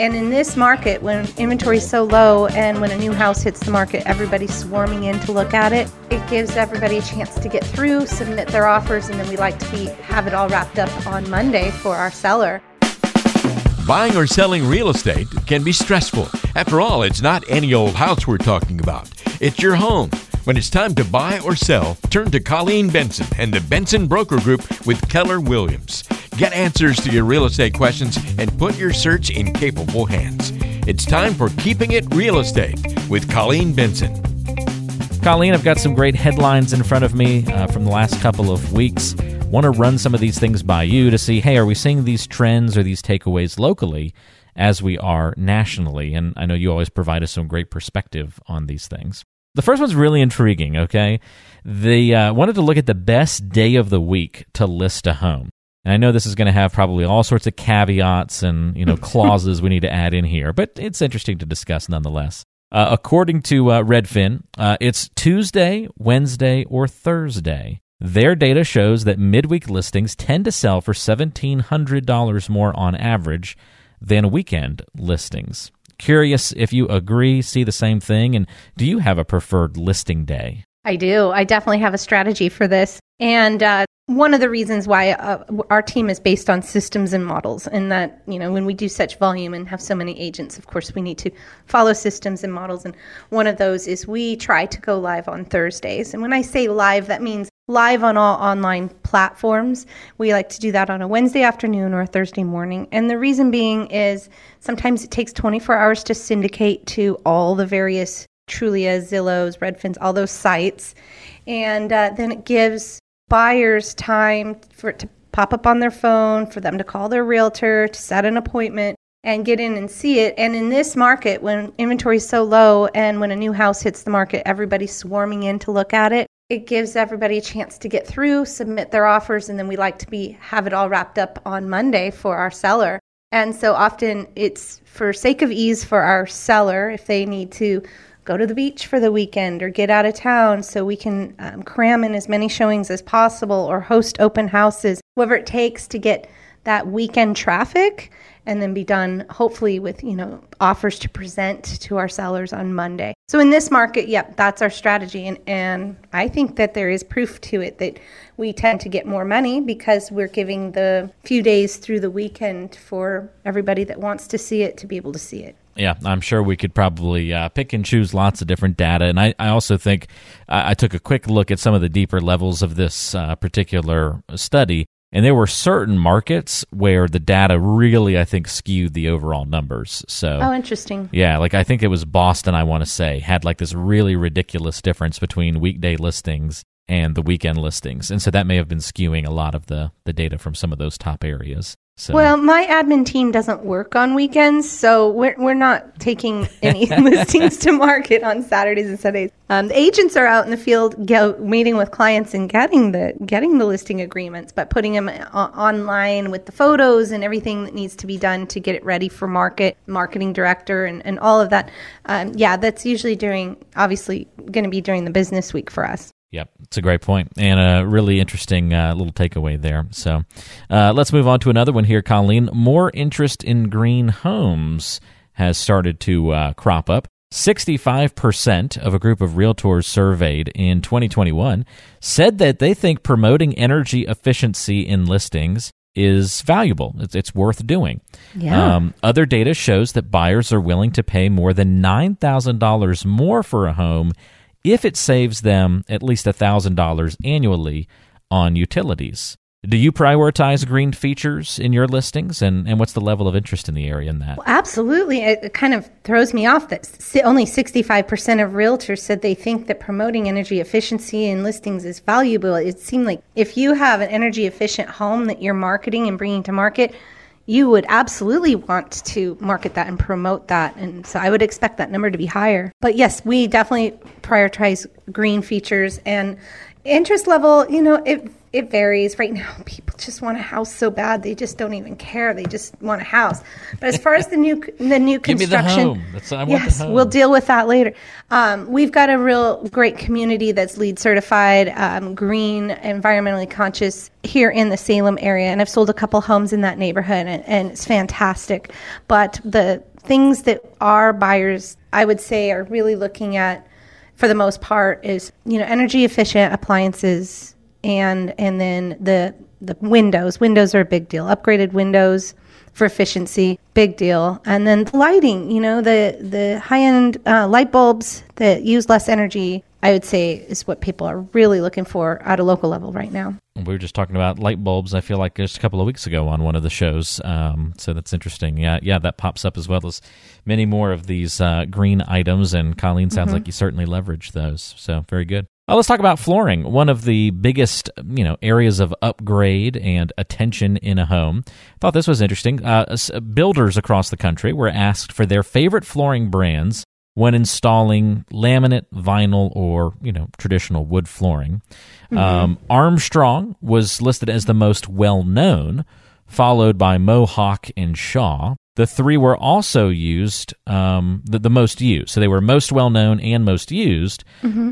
And in this market, when inventory is so low and when a new house hits the market, everybody's swarming in to look at it. It gives everybody a chance to get through, submit their offers, and then we like to have it all wrapped up on Monday for our seller. Buying or selling real estate can be stressful. After all, it's not any old house we're talking about. It's your home. When it's time to buy or sell, turn to Colleen Benson and the Benson Broker Group with Keller Williams. Get answers to your real estate questions and put your search in capable hands. It's time for Keeping It Real Estate with Colleen Benson. Colleen, I've got some great headlines in front of me from the last couple of weeks. Want to run some of these things by you to see, hey, are we seeing these trends or these takeaways locally as we are nationally? And I know you always provide us some great perspective on these things. The first one's really intriguing, okay? They wanted to look at the best day of the week to list a home. And I know this is going to have probably all sorts of caveats and, you know, clauses we need to add in here, but it's interesting to discuss nonetheless. According to Redfin, it's Tuesday, Wednesday, or Thursday. Their data shows that midweek listings tend to sell for $1,700 more on average than weekend listings. Curious if you agree, see the same thing, and do you have a preferred listing day? I do. I definitely have a strategy for this. And one of the reasons why our team is based on systems and models, and that, you know, when we do such volume and have so many agents, of course, we need to follow systems and models. And one of those is we try to go live on Thursdays. And when I say live, that means live on all online platforms. We like to do that on a Wednesday afternoon or a Thursday morning. And the reason being is sometimes it takes 24 hours to syndicate to all the various Trulia, Zillows, Redfins, all those sites. And then it gives buyers time for it to pop up on their phone, for them to call their realtor, to set an appointment, and get in and see it. And in this market, when inventory is so low and when a new house hits the market, everybody's swarming in to look at it. It gives everybody a chance to get through, submit their offers, and then we like to have it all wrapped up on Monday for our seller. And so often it's for sake of ease for our seller if they need to go to the beach for the weekend or get out of town, so we can cram in as many showings as possible or host open houses, whatever it takes to get that weekend traffic and then be done hopefully with, you know, offers to present to our sellers on Monday. So in this market, yep, that's our strategy. And I think that there is proof to it that we tend to get more money because we're giving the few days through the weekend for everybody that wants to see it to be able to see it. Yeah, I'm sure we could probably pick and choose lots of different data. And I also think I took a quick look at some of the deeper levels of this particular study. And there were certain markets where the data really, I think, skewed the overall numbers. So, oh, interesting. Yeah, like I think it was Boston, I want to say, had like this really ridiculous difference between weekday listings and the weekend listings. And so that may have been skewing a lot of the data from some of those top areas. So. Well, my admin team doesn't work on weekends, so we're not taking any listings to market on Saturdays and Sundays. The agents are out in the field meeting with clients and getting the listing agreements, but putting them online with the photos and everything that needs to be done to get it ready for marketing director and all of that. That's usually going to be during the business week for us. Yep, it's a great point and a really interesting little takeaway there. So let's move on to another one here, Colleen. More interest in green homes has started to crop up. 65% of a group of realtors surveyed in 2021 said that they think promoting energy efficiency in listings is valuable. It's worth doing. Yeah. Other data shows that buyers are willing to pay more than $9,000 more for a home if it saves them at least $1,000 annually on utilities. Do you prioritize green features in your listings? And what's the level of interest in the area in that? Well, absolutely. It kind of throws me off that only 65% of realtors said they think that promoting energy efficiency in listings is valuable. It seemed like if you have an energy efficient home that you're marketing and bringing to market, you would absolutely want to market that and promote that. And so I would expect that number to be higher. But yes, we definitely prioritize green features and interest level. You know, it varies. Right now, people just want a house so bad. They just don't even care. They just want a house. But as far as the new construction, give me the home. I want the home. We'll deal with that later. We've got a real great community that's LEED certified, green, environmentally conscious here in the Salem area, and I've sold a couple homes in that neighborhood, and it's fantastic. But the things that our buyers, I would say, are really looking at for the most part is, you know, energy efficient appliances and then the windows. Windows are a big deal. Upgraded windows for efficiency, big deal. And then the lighting, you know, the high-end light bulbs that use less energy, I would say is what people are really looking for at a local level right now. We were just talking about light bulbs, I feel like, just a couple of weeks ago on one of the shows. So that's interesting. Yeah, that pops up as well as many more of these green items. And Colleen, sounds like you certainly leverage those. So very good. Well, let's talk about flooring, one of the biggest, you know, areas of upgrade and attention in a home. I thought this was interesting. Builders across the country were asked for their favorite flooring brands when installing laminate, vinyl, or, you know, traditional wood flooring. Armstrong was listed as the most well-known, followed by Mohawk and Shaw. The three were also used, the most used. So they were most well-known and most used,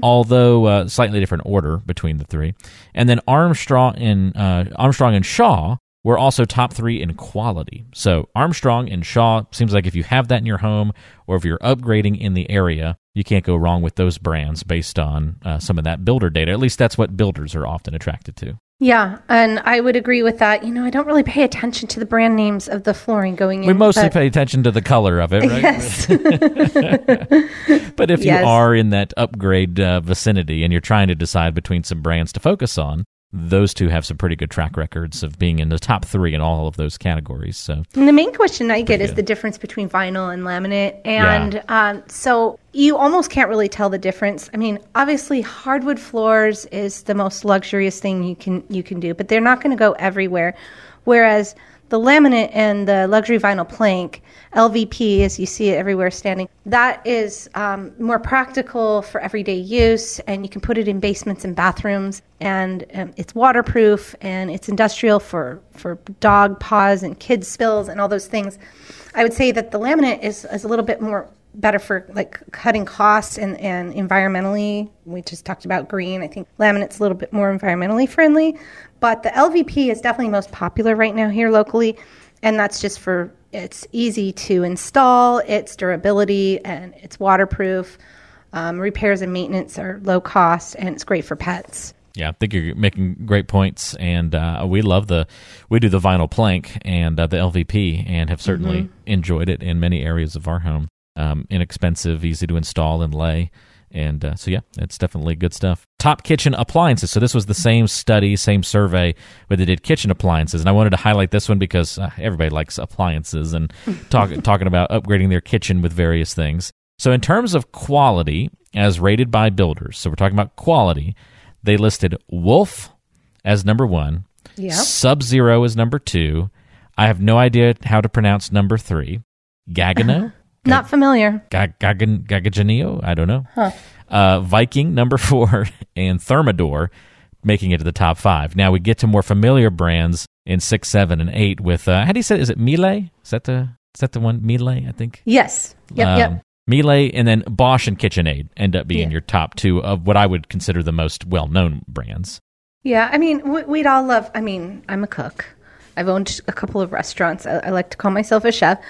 although slightly different order between the three. And then Armstrong and Shaw were also top three in quality. So Armstrong and Shaw, seems like if you have that in your home or if you're upgrading in the area, you can't go wrong with those brands based on some of that builder data. At least that's what builders are often attracted to. Yeah, and I would agree with that. You know, I don't really pay attention to the brand names of the flooring going in. We mostly pay attention to the color of it, right? Yes. But if you are in that upgrade vicinity and you're trying to decide between some brands to focus on, those two have some pretty good track records of being in the top three in all of those categories. So, and the main question I get is the difference between vinyl and laminate. And so you almost can't really tell the difference. I mean, obviously hardwood floors is the most luxurious thing you can do, but they're not going to go everywhere. Whereas the laminate and the luxury vinyl plank, LVP, as you see it everywhere standing, that is more practical for everyday use, and you can put it in basements and bathrooms, and it's waterproof, and it's industrial for dog paws and kids spills and all those things. I would say that the laminate is a little bit more better for like cutting costs and environmentally. We just talked about green. I think laminate's a little bit more environmentally friendly, but the LVP is definitely most popular right now here locally, and that's just for it's easy to install, its durability, and it's waterproof. Repairs and maintenance are low cost, and it's great for pets. Yeah, I think you're making great points, and we do the vinyl plank and the LVP, and have certainly enjoyed it in many areas of our home. Inexpensive, easy to install and lay. And so, yeah, it's definitely good stuff. Top kitchen appliances. So this was the same study, same survey, where they did kitchen appliances. And I wanted to highlight this one because everybody likes appliances and talking about upgrading their kitchen with various things. So in terms of quality, as rated by builders, so we're talking about quality, they listed Wolf as number one, Sub-Zero as number two. I have no idea how to pronounce number three. Gaggenau? Not familiar. Gaggenau? I don't know. Huh. Viking, number four, and Thermador making it to the top five. Now we get to more familiar brands in 6, 7, and 8 with, how do you say it? Is it Miele? Is that the one? Miele, I think? Yes. Yep. Miele, and then Bosch and KitchenAid end up being your top two of what I would consider the most well-known brands. Yeah, I mean, we'd all love, I mean, I'm a cook. I've owned a couple of restaurants. I like to call myself a chef.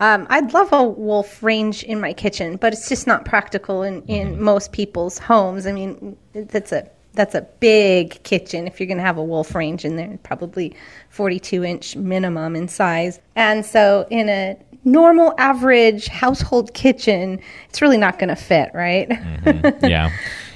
I'd love a Wolf range in my kitchen, but it's just not practical in most people's homes. I mean, that's a big kitchen if you're going to have a Wolf range in there, probably 42-inch minimum in size. And so in a normal, average household kitchen, it's really not going to fit, right? Yeah.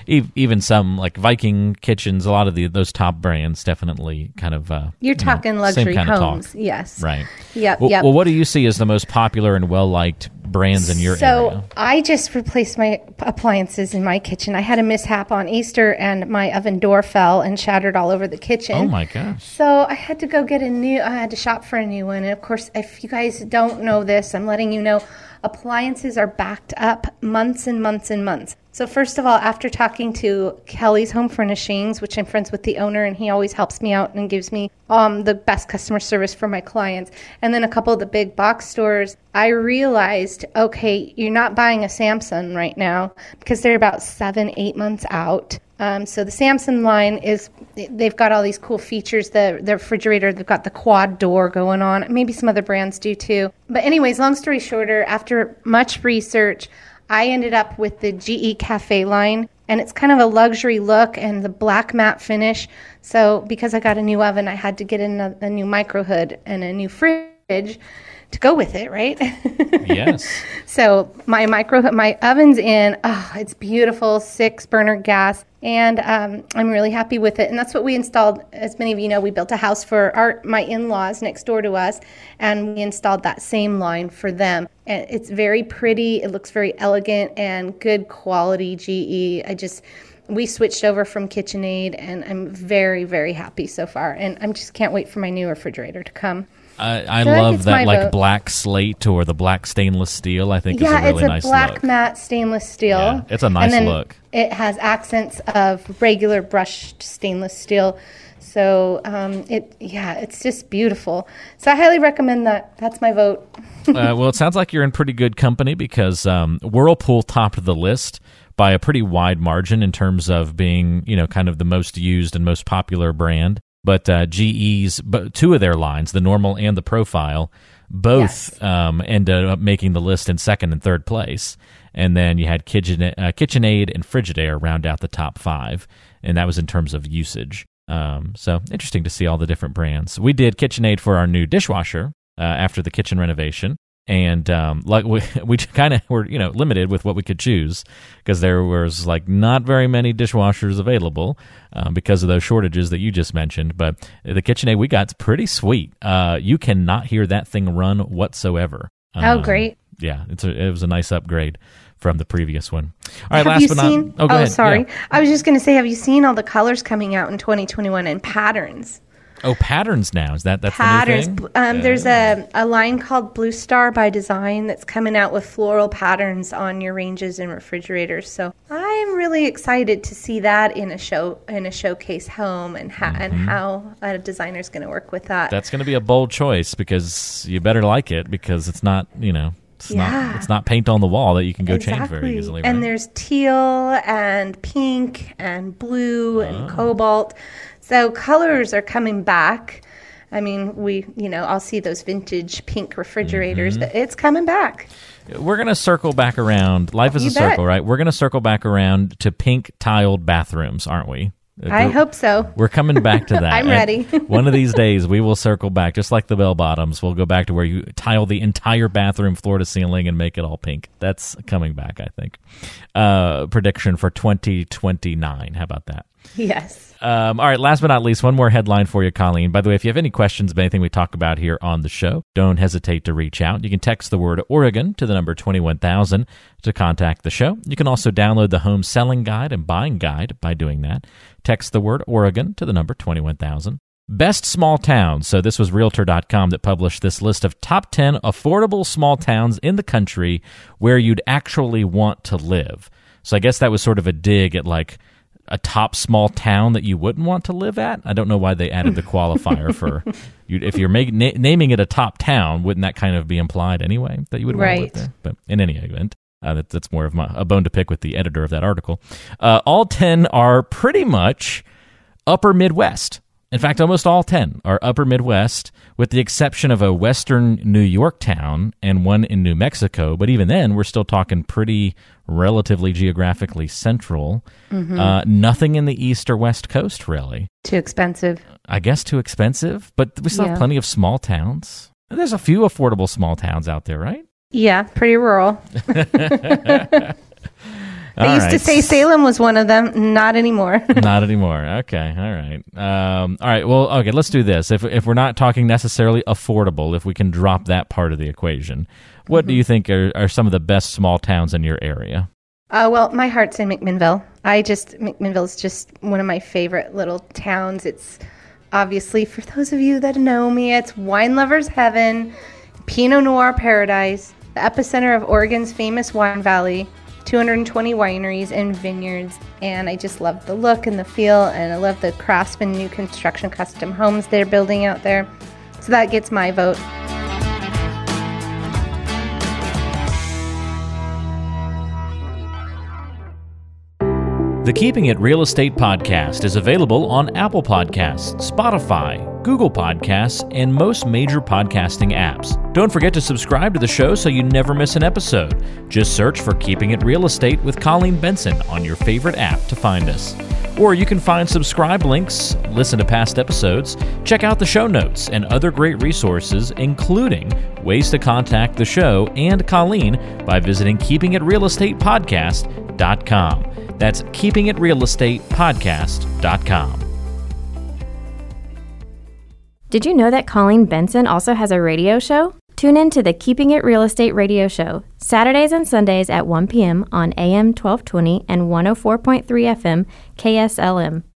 Even some like Viking kitchens, a lot of those top brands definitely kind of you're talking luxury homes, yes, right? Yep. Well, what do you see as the most popular and well-liked brands in your area? So I just replaced my appliances in my kitchen. I had a mishap on Easter, and my oven door fell and shattered all over the kitchen. Oh my gosh! So I had to I had to shop for a new one. And of course, if you guys don't know this, I'm letting you know. Appliances are backed up months and months and months. So first of all, after talking to Kelly's Home Furnishings, which I'm friends with the owner, and he always helps me out and gives me the best customer service for my clients, and then a couple of the big box stores, I realized, okay, you're not buying a Samsung right now because they're about 7-8 months out. So the Samsung line is, they've got all these cool features, the refrigerator, they've got the quad door going on. Maybe some other brands do too. But anyways, long story shorter, after much research, I ended up with the GE Cafe line, and it's kind of a luxury look and the black matte finish. So because I got a new oven, I had to get in a new micro hood and a new fridge to go with it, right? Yes. So my oven's in. Oh, it's beautiful, 6-burner gas, and I'm really happy with it. And that's what we installed. As many of you know, we built a house for my in-laws next door to us, and we installed that same line for them. And it's very pretty. It looks very elegant and good quality GE. We switched over from KitchenAid, and I'm very, very happy so far. And I just can't wait for my new refrigerator to come. I love that, like, vote. Black slate or the black stainless steel, I think, is a really nice look. Yeah, it's a black matte stainless steel. Yeah, it's a nice look. It has accents of regular brushed stainless steel. So, it's just beautiful. So I highly recommend that. That's my vote. Well, it sounds like you're in pretty good company because Whirlpool topped the list by a pretty wide margin in terms of being, kind of the most used and most popular brand. But GE's, two of their lines, the normal and the profile, both ended up making the list in second and third place. And then you had KitchenAid and Frigidaire round out the top five, and that was in terms of usage. So interesting to see all the different brands. We did KitchenAid for our new dishwasher after the kitchen renovation. And we kind of were limited with what we could choose because there was not very many dishwashers available because of those shortages that you just mentioned. But the KitchenAid we got's pretty sweet. You cannot hear that thing run whatsoever. Oh, great! Yeah, it was a nice upgrade from the previous one. All right, sorry, yeah. I was just going to say, have you seen all the colors coming out in 2021 and patterns? Oh, patterns now. Is that's patterns, the new thing? There's a line called Blue Star by Design that's coming out with floral patterns on your ranges and refrigerators. So I'm really excited to see that in a showcase home and and how a designer's going to work with that. That's going to be a bold choice because you better like it because it's not, it's not paint on the wall that you can go change very easily. Right? And there's teal and pink and blue and cobalt. So colors are coming back. I mean, I'll see those vintage pink refrigerators. Mm-hmm. It's coming back. We're going to circle back around. Life is circle, right? We're going to circle back around to pink tiled bathrooms, aren't we? I hope so. We're coming back to that. I'm ready. One of these days, we will circle back, just like the bell bottoms. We'll go back to where you tile the entire bathroom floor to ceiling and make it all pink. That's coming back, I think. Prediction for 2029. How about that? Yes. All right, last but not least, one more headline for you, Colleen. By the way, if you have any questions about anything we talk about here on the show, don't hesitate to reach out. You can text the word Oregon to the number 21000 to contact the show. You can also download the Home Selling Guide and Buying Guide by doing that. Text the word Oregon to the number 21000. Best small towns. So this was Realtor.com that published this list of top 10 affordable small towns in the country where you'd actually want to live. So I guess that was sort of a dig at a top small town that you wouldn't want to live at. I don't know why they added the qualifier for you. If you're naming it a top town, wouldn't that kind of be implied anyway that you would want to live there? But in any event, that's more of a bone to pick with the editor of that article. All 10 are pretty much upper Midwest. In fact, almost all 10 are upper Midwest, with the exception of a western New York town and one in New Mexico. But even then, we're still talking pretty relatively geographically central. Mm-hmm. Nothing in the east or west coast, really. Too expensive. I guess too expensive, but we still have plenty of small towns. There's a few affordable small towns out there, right? Yeah, pretty rural. They used to say Salem was one of them. Not anymore. Not anymore. Okay. All right. Well, okay, let's do this. If we're not talking necessarily affordable, if we can drop that part of the equation, what do you think are some of the best small towns in your area? My heart's in McMinnville. McMinnville's just one of my favorite little towns. It's obviously, for those of you that know me, it's wine lovers' heaven, Pinot Noir paradise, the epicenter of Oregon's famous wine valley, 220 wineries and vineyards, and I just love the look and the feel, and I love the craftsman new construction custom homes they're building out there. So that gets my vote. The Keeping It Real Estate podcast is available on Apple Podcasts, Spotify, Google Podcasts, and most major podcasting apps. Don't forget to subscribe to the show so you never miss an episode. Just search for Keeping It Real Estate with Colleen Benson on your favorite app to find us. Or you can find subscribe links, listen to past episodes, check out the show notes and other great resources, including ways to contact the show and Colleen by visiting keepingitrealestatepodcast.com. That's keepingitrealestatepodcast.com. Did you know that Colleen Benson also has a radio show? Tune in to the Keeping It Real Estate radio show, Saturdays and Sundays at 1 p.m. on AM 1220 and 104.3 FM KSLM.